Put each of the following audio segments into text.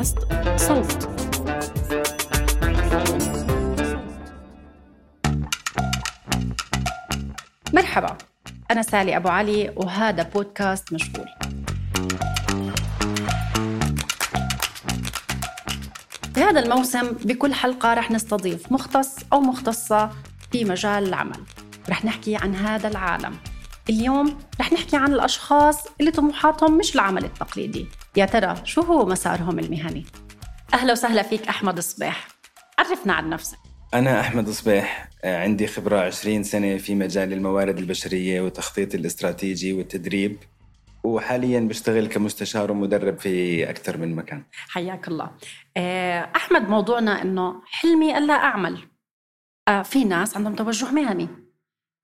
بودكاست صوت. مرحبا، أنا سالي أبو علي وهذا بودكاست مشغول. في هذا الموسم بكل حلقة رح نستضيف مختص أو مختصة في مجال العمل، رح نحكي عن هذا العالم. اليوم رح نحكي عن الأشخاص اللي طموحاتهم مش العمل التقليدي، يا ترى شو هو مسارهم المهني؟ أهلا وسهلا فيك أحمد الصباح، عرفنا عن نفسك. أنا أحمد الصباح، عندي خبرة 20 سنة في مجال الموارد البشرية والتخطيط الاستراتيجي والتدريب، وحالياً بشتغل كمستشار ومدرب في أكثر من مكان. حياك الله. أحمد، موضوعنا إنه حلمي ألا أعمل. في ناس عندهم توجه مهني،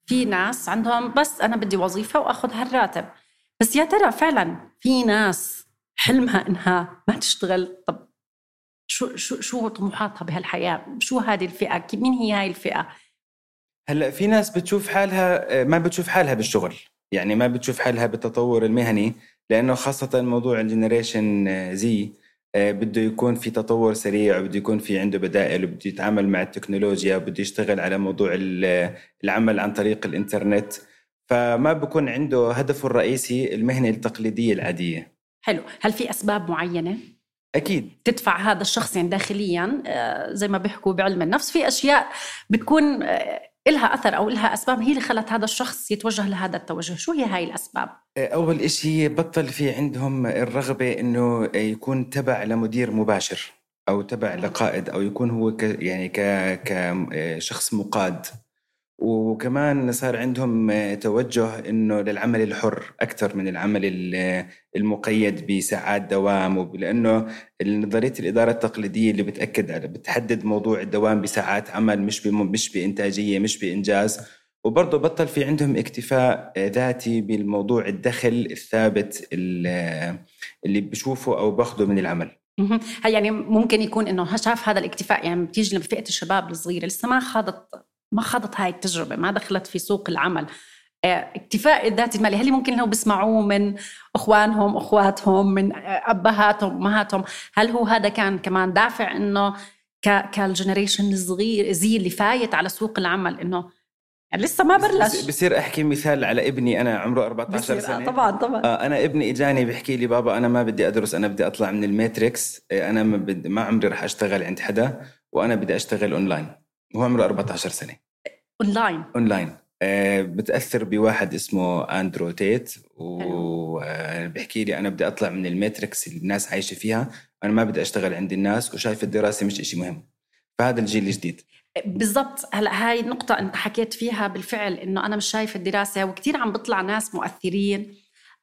في ناس عندهم بس أنا بدي وظيفة وأخذ هالراتب، بس يا ترى فعلاً في ناس حلمها إنها ما تشتغل. طب شو طموحاتها بهالحياة؟ شو هذه الفئة؟ مين هي هاي الفئة؟ هلأ في ناس بتشوف حالها ما بتشوف حالها بالشغل، يعني ما بتشوف حالها بالتطور المهني، لأنه خاصة موضوع الجنريشن زي بده يكون في تطور سريع، وبده يكون في عنده بدائل، وبده يتعامل مع التكنولوجيا، وبده يشتغل على موضوع العمل عن طريق الإنترنت، فما بكون عنده هدفه الرئيسي المهنة التقليدية العادية. حلو. هل في أسباب معينة؟ أكيد تدفع هذا الشخص يعني داخليا، زي ما بيحكوا بعلم النفس في أشياء بتكون إلها أثر أو إلها أسباب هي اللي خلت هذا الشخص يتوجه لهذا التوجه. شو هي هاي الأسباب؟ أول إشي بطل في عندهم الرغبة إنه يكون تبع لمدير مباشر أو تبع لقائد أو يكون هو كشخص مقاد، وكمان صار عندهم توجه إنه للعمل الحر أكثر من العمل المقيد بساعات دوام، لأنه نظرية الإدارة التقليدية اللي بتحدد موضوع الدوام بساعات عمل، مش بإنتاجية، مش بإنجاز. وبرضه بطل في عندهم اكتفاء ذاتي بالموضوع الدخل الثابت اللي بشوفه أو باخده من العمل. يعني ممكن يكون إنه شاف هذا الاكتفاء، يعني بتيجي لفئة الشباب الصغيرة لسه ما خضت هاي التجربة، ما دخلت في سوق العمل. اكتفاء الذاتي المالي، هل ممكن لو بسمعوه من أخوانهم، أخواتهم، من أبهاتهم، أمهاتهم، هل هو هذا كان كمان دافع إنه كالجنريشن الصغير زي اللي فايت على سوق العمل إنه لسه ما بلش؟ بصير أحكي مثال على ابني، أنا عمره 14 سنة. طبعا أنا ابني إجاني بيحكي لي بابا أنا ما بدي أدرس، أنا بدي أطلع من الماتريكس، أنا ما عمري رح أشتغل عند حدا، وأنا بدي أشتغل أونلاين، وهو عمره 14 سنة. أونلاين. بتأثر بواحد اسمه أندرو تيت، وبحكي لي أنا بدي أطلع من الماتريكس اللي الناس عايشة فيها، أنا ما بدي أشتغل عند الناس، وشايف الدراسة مش إشي مهم. فهذا الجيل الجديد بالضبط. هلأ هاي النقطة أنت حكيت فيها بالفعل، إنه أنا مش شايف الدراسة، وكتير عم بطلع ناس مؤثرين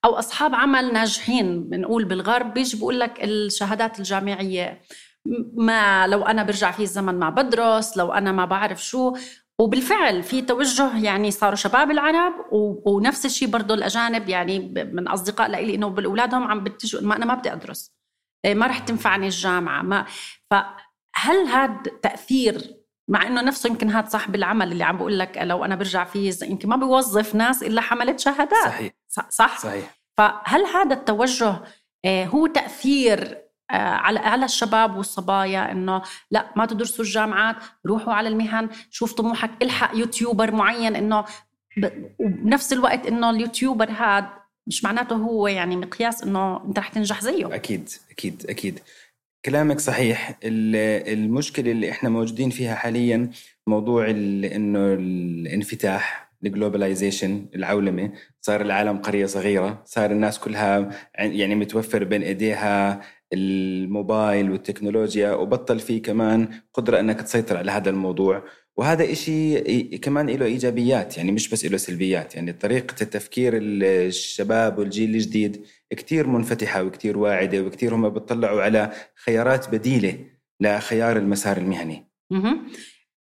أو أصحاب عمل ناجحين بنقول بالغرب، بيجي بقول لك الشهادات الجامعية، ما لو أنا برجع في الزمن ما بدرس، لو أنا ما بعرف شو. وبالفعل في توجه، يعني صاروا شباب العرب ونفس الشيء برضو الأجانب، يعني من أصدقاء لإلي إنه بالأولادهم عم بتجوا ما أنا ما بدي أدرس، ما رح تنفعني الجامعة ما. فهل هذا تأثير، مع إنه نفسه يمكن هذا صاحب العمل اللي عم بقول لك لو أنا برجع فيه يمكن ما بيوظف ناس إلا حملت شهادات؟ صحيح. فهل هذا التوجه هو تأثير على الشباب والصبايا إنه لا ما تدرسوا الجامعات، روحوا على المهن، شوف طموحك، الحق يوتيوبر معين، إنه بنفس الوقت إنه اليوتيوبر هذا مش معناته هو يعني مقياس إنه أنت رح تنجح زيه؟ أكيد كلامك صحيح. المشكلة اللي إحنا موجودين فيها حاليا موضوع إنه الانفتاح، الجلوباليزيشن، العولمة. صار العالم قرية صغيرة، صار الناس كلها يعني متوفر بين إيديها الموبايل والتكنولوجيا، وبطل فيه كمان قدرة أنك تسيطر على هذا الموضوع. وهذا إشي كمان له إيجابيات، يعني مش بس له سلبيات. يعني طريقة التفكير الشباب والجيل الجديد كتير منفتحة وكتير واعدة، وكتير هم بتطلعوا على خيارات بديلة لخيار المسار المهني.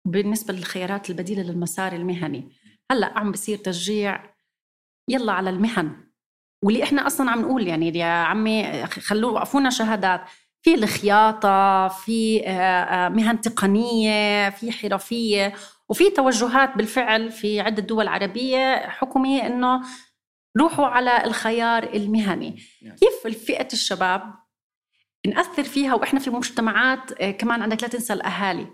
بالنسبة للخيارات البديلة للمسار المهني، هلأ عم بصير تشجيع يلا على المهن، واللي إحنا أصلاً عم نقول يعني يا عمي خلوا وقفونا شهادات، في الخياطة، في مهن تقنية، في حرفية، وفي توجهات بالفعل في عدة دول عربية حكومية إنه روحوا على الخيار المهني. كيف الفئة الشباب نأثر فيها. وإحنا في المجتمعات كمان عندك لا تنسى الأهالي،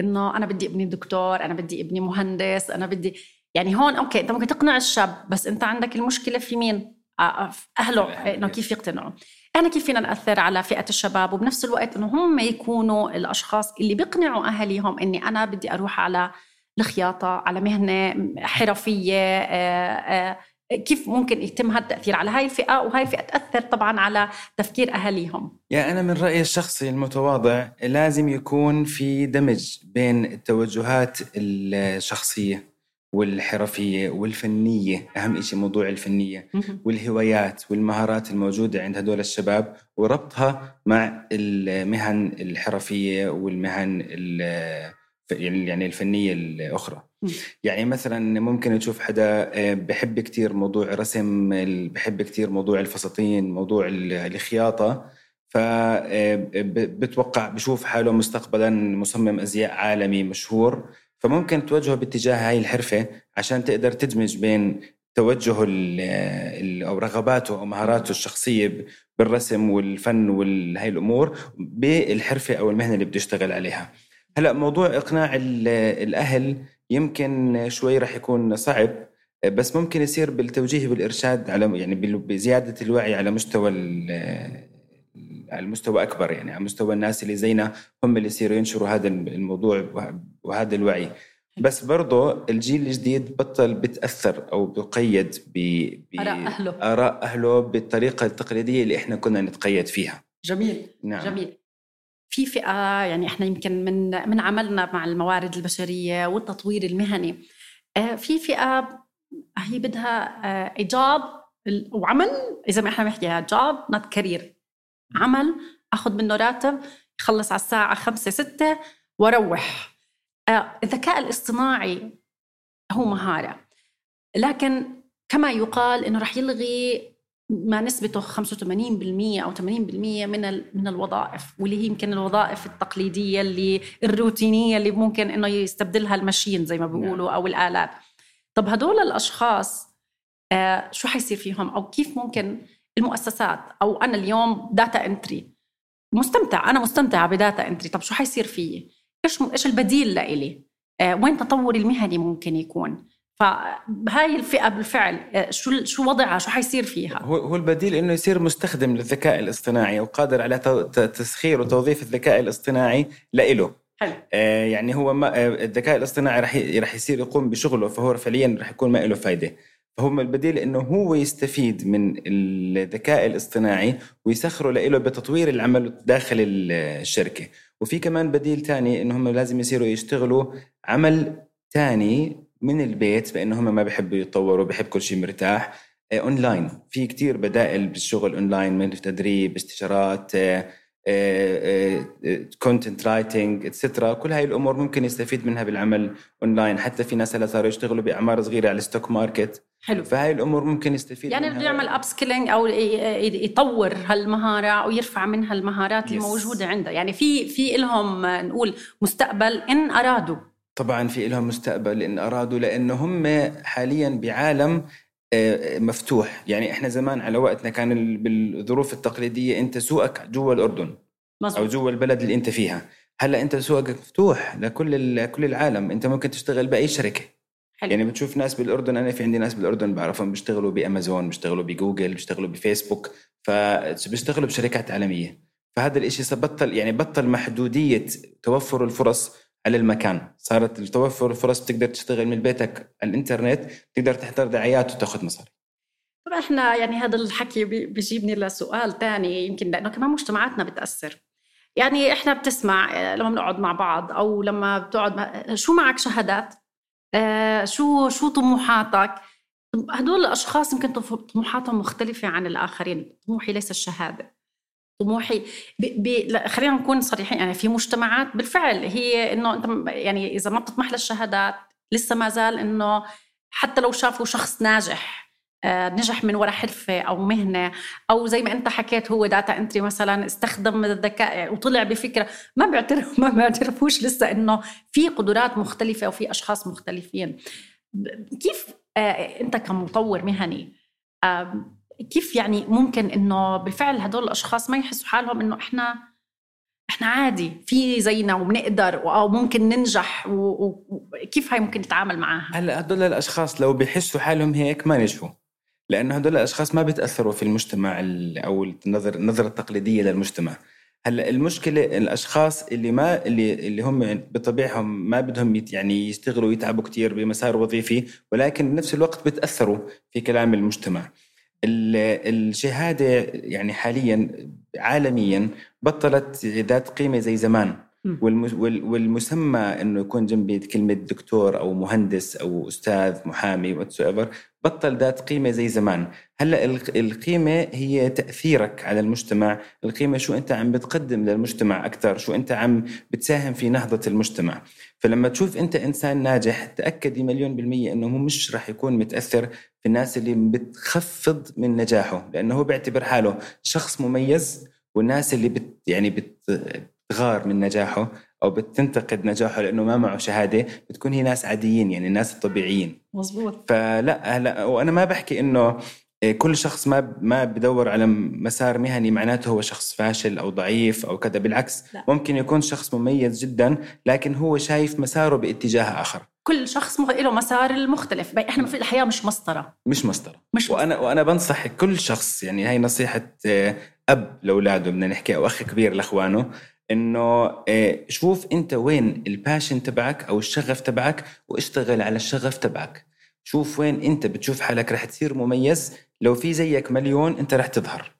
إنه أنا بدي ابني دكتور، أنا بدي ابني مهندس، أنا بدي يعني هون أوكي أنت ممكن تقنع الشاب، بس أنت عندك المشكلة في مين؟ في أهله، إنه كيف يقتنعوا. أنا كيف فينا نأثر على فئة الشباب وبنفس الوقت إنه هم يكونوا الأشخاص اللي بيقنعوا أهاليهم إني أنا بدي أروح على الخياطة، على مهنة حرفية. كيف ممكن يتم هالتأثير على هاي الفئة، وهاي الفئة تأثر طبعاً على تفكير أهاليهم. يعني أنا من رأيي الشخصي المتواضع لازم يكون في دمج بين التوجهات الشخصية والحرفية والفنية، أهم شيء موضوع الفنية والهوايات والمهارات الموجودة عند هدول الشباب، وربطها مع المهن الحرفية والمهن يعني الفنية الأخرى. يعني مثلا ممكن تشوف حدا بحب كتير موضوع الرسم، بحب كتير موضوع الفساتين، موضوع الخياطة، فبتوقع بشوف حاله مستقبلا مصمم أزياء عالمي مشهور، فممكن توجهه باتجاه هاي الحرفة عشان تقدر تدمج بين توجهه أو رغباته أو مهاراته الشخصية بالرسم والفن وهاي الأمور بالحرفة أو المهنة اللي بده يشتغل عليها. هلأ موضوع إقناع الأهل يمكن شوي رح يكون صعب، بس ممكن يصير بالتوجيه بالإرشاد، على يعني بزيادة الوعي على مستوى أكبر، يعني على مستوى الناس اللي زينا هم اللي يصيروا ينشروا هذا الموضوع وهذا الوعي. بس برضو الجيل الجديد بطل بتأثر أو بقيد بآراء أهله بالطريقة التقليدية اللي إحنا كنا نتقيد فيها. جميل. نعم. جميل. في فئة يعني إحنا يمكن من عملنا مع الموارد البشرية والتطوير المهني، في فئة هي بدها job وعمل، إذا ما إحنا بنحكيها job not career، عمل أخذ منه راتب، يخلص على الساعة 5-6 وروح. الذكاء الاصطناعي هو مهارة، لكن كما يقال إنه رح يلغي ما نسبته 85% أو 80% من الوظائف، واللي هي يمكن الوظائف التقليدية اللي الروتينية اللي ممكن إنه يستبدلها الماشين زي ما بيقولوا أو الآلات. طب هدول الأشخاص شو حيصير فيهم، أو كيف ممكن المؤسسات؟ أو أنا اليوم داتا انتري مستمتع، أنا مستمتعة بداتا انتري، طب شو حيصير فيه؟ إيش البديل لإلي؟ وين تطور المهني ممكن يكون؟ فهاي الفئة بالفعل شو وضعها، شو حيصير فيها؟ هو البديل إنه يصير مستخدم للذكاء الاصطناعي وقادر على تسخير وتوظيف الذكاء الاصطناعي لإله. يعني هو الذكاء الاصطناعي رح يصير يقوم بشغله، فهو فعليا رح يكون ما له فايدة. فهم البديل إنه هو يستفيد من الذكاء الاصطناعي ويسخره لإله بتطوير العمل داخل الشركة. وفي كمان بديل تاني إنهم لازم يصيروا يشتغلوا عمل تاني من البيت، بأنهم ما بيحبوا يتطوروا، بيحب كل شيء مرتاح. أونلاين في كتير بدائل بالشغل أونلاين، من تدريب، استشارات، كونتنت رايتنج اتسترا، كل هاي الأمور ممكن يستفيد منها بالعمل أونلاين. حتى في ناس اللي صاروا يشتغلوا بأعمار صغيرة على الستوك ماركت. حلو. فهاي الأمور ممكن يستفيد يعني منها، يعمل أبسكيلينج أو يطور هالمهارة أو يرفع منها المهارات الموجودة عنده. يعني في إلهم نقول مستقبل إن أرادوا. طبعاً في لهم مستقبل إن أرادوا، لأنه هم حالياً بعالم مفتوح. يعني إحنا زمان على وقتنا كان بالظروف التقليدية أنت سوقك جوا الأردن أو جوا البلد اللي أنت فيها. هلأ أنت سوقك مفتوح لكل العالم، أنت ممكن تشتغل بأي شركة. حلو. يعني بتشوف ناس بالأردن، أنا في عندي ناس بالأردن بعرفهم بيشتغلوا بأمازون، بيشتغلوا بجوجل، بيشتغلوا بفيسبوك، فبيشتغلوا بشركات عالمية. فهذا الإشي بطل محدودية توفر الفرص على المكان، صارت التوفر الفرص، بتقدر تشتغل من بيتك على الإنترنت، تقدر تحضر دعايات وتاخد مصاري. طبعا إحنا يعني هذا الحكي بيجيبني لسؤال تاني، يمكن لأنه كمان مجتمعاتنا بتأثر. يعني إحنا بتسمع لما بنقعد مع بعض أو لما بتقعد شو معك شهادات، شو طموحاتك. هدول الأشخاص يمكن طموحاتهم مختلفة عن الآخرين. طموحي ليس الشهادة، طموحي خلينا نكون صريحين. يعني في مجتمعات بالفعل هي إنه أنت يعني إذا ما بتطمح للشهادات لسه ما زال إنه حتى لو شافوا شخص ناجح، نجح من وراء حرفة أو مهنة، أو زي ما أنت حكيت هو داتا انتري مثلا استخدم الذكاء وطلع بفكرة، ما بيعترفوش لسه إنه في قدرات مختلفة وفي أشخاص مختلفين. كيف أنت كمطور مهني كيف يعني ممكن إنه بالفعل هدول الأشخاص ما يحسوا حالهم إنه إحنا عادي في زينا وبنقدر أو ممكن ننجح، وكيف هاي ممكن نتعامل معاها؟ هلا هدول الأشخاص لو بيحسوا حالهم هيك ما نجحوا، لأنه هدول الأشخاص ما بيتأثروا في المجتمع أو النظرة التقليدية للمجتمع. هلا المشكلة الأشخاص اللي هم بطبيعهم ما بدهم يعني يشتغلوا يتعبوا كتير بمسار وظيفي، ولكن بنفس الوقت بيتأثروا في كلام المجتمع. الشهادة يعني حاليا عالميا بطلت ذات قيمة زي زمان، والمسمى إنه يكون جنبي كلمة دكتور أو مهندس أو أستاذ محامي whatsoever بطل ذات قيمة زي زمان. هلأ القيمة هي تأثيرك على المجتمع، القيمة شو أنت عم بتقدم للمجتمع أكتر، شو أنت عم بتساهم في نهضة المجتمع. فلما تشوف أنت إنسان ناجح تأكدي 100% أنه مش رح يكون متأثر في الناس اللي بتخفض من نجاحه، لأنه هو بيعتبر حاله شخص مميز، والناس اللي بتغار من نجاحه أو بتنتقد نجاحه لأنه ما معه شهادة بتكون هي ناس عاديين، يعني الناس الطبيعيين. مظبوط. فلا هلا، وأنا ما بحكي إنه كل شخص ما بدور على مسار مهني معناته هو شخص فاشل أو ضعيف أو كذا، بالعكس لا. ممكن يكون شخص مميز جدا لكن هو شايف مساره باتجاه آخر. كل شخص له مسار المختلف. إحنا في الحياة مش مسطرة. وأنا بنصح كل شخص، يعني هاي نصيحة أب لأولاده بدنا نحكي، أو أخ كبير لأخوانه، إنه شوف أنت وين الباشن تبعك أو الشغف تبعك واشتغل على الشغف تبعك. شوف وين أنت بتشوف حالك رح تصير مميز، لو في زيك مليون أنت رح تظهر،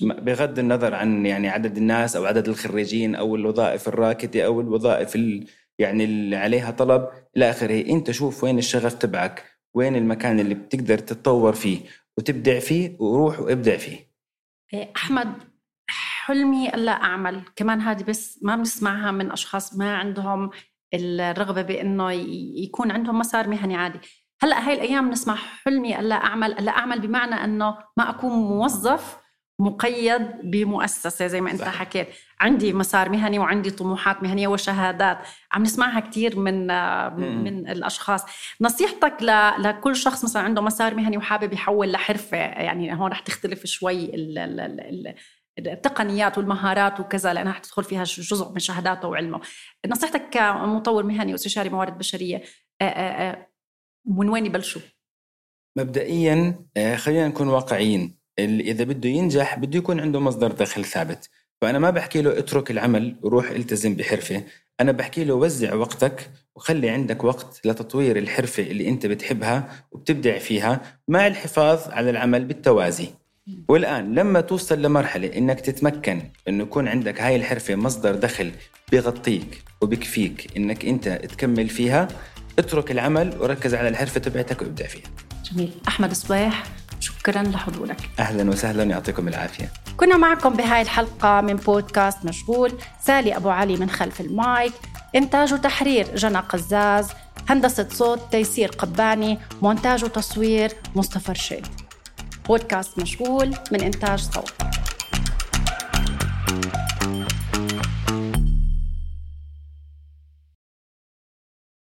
بغض النظر عن يعني عدد الناس أو عدد الخريجين أو الوظائف الراكدة أو الوظائف يعني اللي عليها طلب إلى آخره. أنت شوف وين الشغف تبعك، وين المكان اللي بتقدر تتطور فيه وتبدع فيه، وروح وابدع فيه. أحمد، حلمي ألا أعمل، كمان هذه بس ما بنسمعها من أشخاص ما عندهم الرغبة بأنه يكون عندهم مسار مهني عادي. هلأ هاي الأيام نسمع حلمي ألا أعمل بمعنى أنه ما أكون موظف مقيد بمؤسسة زي ما أنت حكيت، عندي مسار مهني وعندي طموحات مهنية وشهادات، عم نسمعها كتير من الأشخاص. نصيحتك لكل شخص مثلا عنده مسار مهني وحابب يحول لحرفة، يعني هون رح تختلف شوي التقنيات والمهارات وكذا لأنها رح تدخل فيها جزء من شهاداته وعلمه، نصيحتك كمطور مهني واستشاري موارد بشرية من وين يبلشوا؟ مبدئيا خلينا نكون واقعيين، إذا بده ينجح بده يكون عنده مصدر دخل ثابت. فأنا ما بحكي له اترك العمل وروح التزم بحرفة، أنا بحكي له وزع وقتك وخلي عندك وقت لتطوير الحرفة اللي أنت بتحبها وبتبدع فيها مع الحفاظ على العمل بالتوازي. والآن لما توصل لمرحلة أنك تتمكن أنه يكون عندك هاي الحرفة مصدر دخل بيغطيك وبكفيك أنك أنت تكمل فيها، اترك العمل وركز على الحرفة تبعتك وابدع فيها. جميل. أحمد الصباح، شكراً لحضورك. أهلاً وسهلاً، يعطيكم العافية. كنا معكم بهاي الحلقة من بودكاست مشغول، سالي أبو علي من خلف المايك، إنتاج وتحرير جنى قزاز، هندسة صوت تيسير قباني، مونتاج وتصوير مصطفى رشيد. بودكاست مشغول من إنتاج صوت.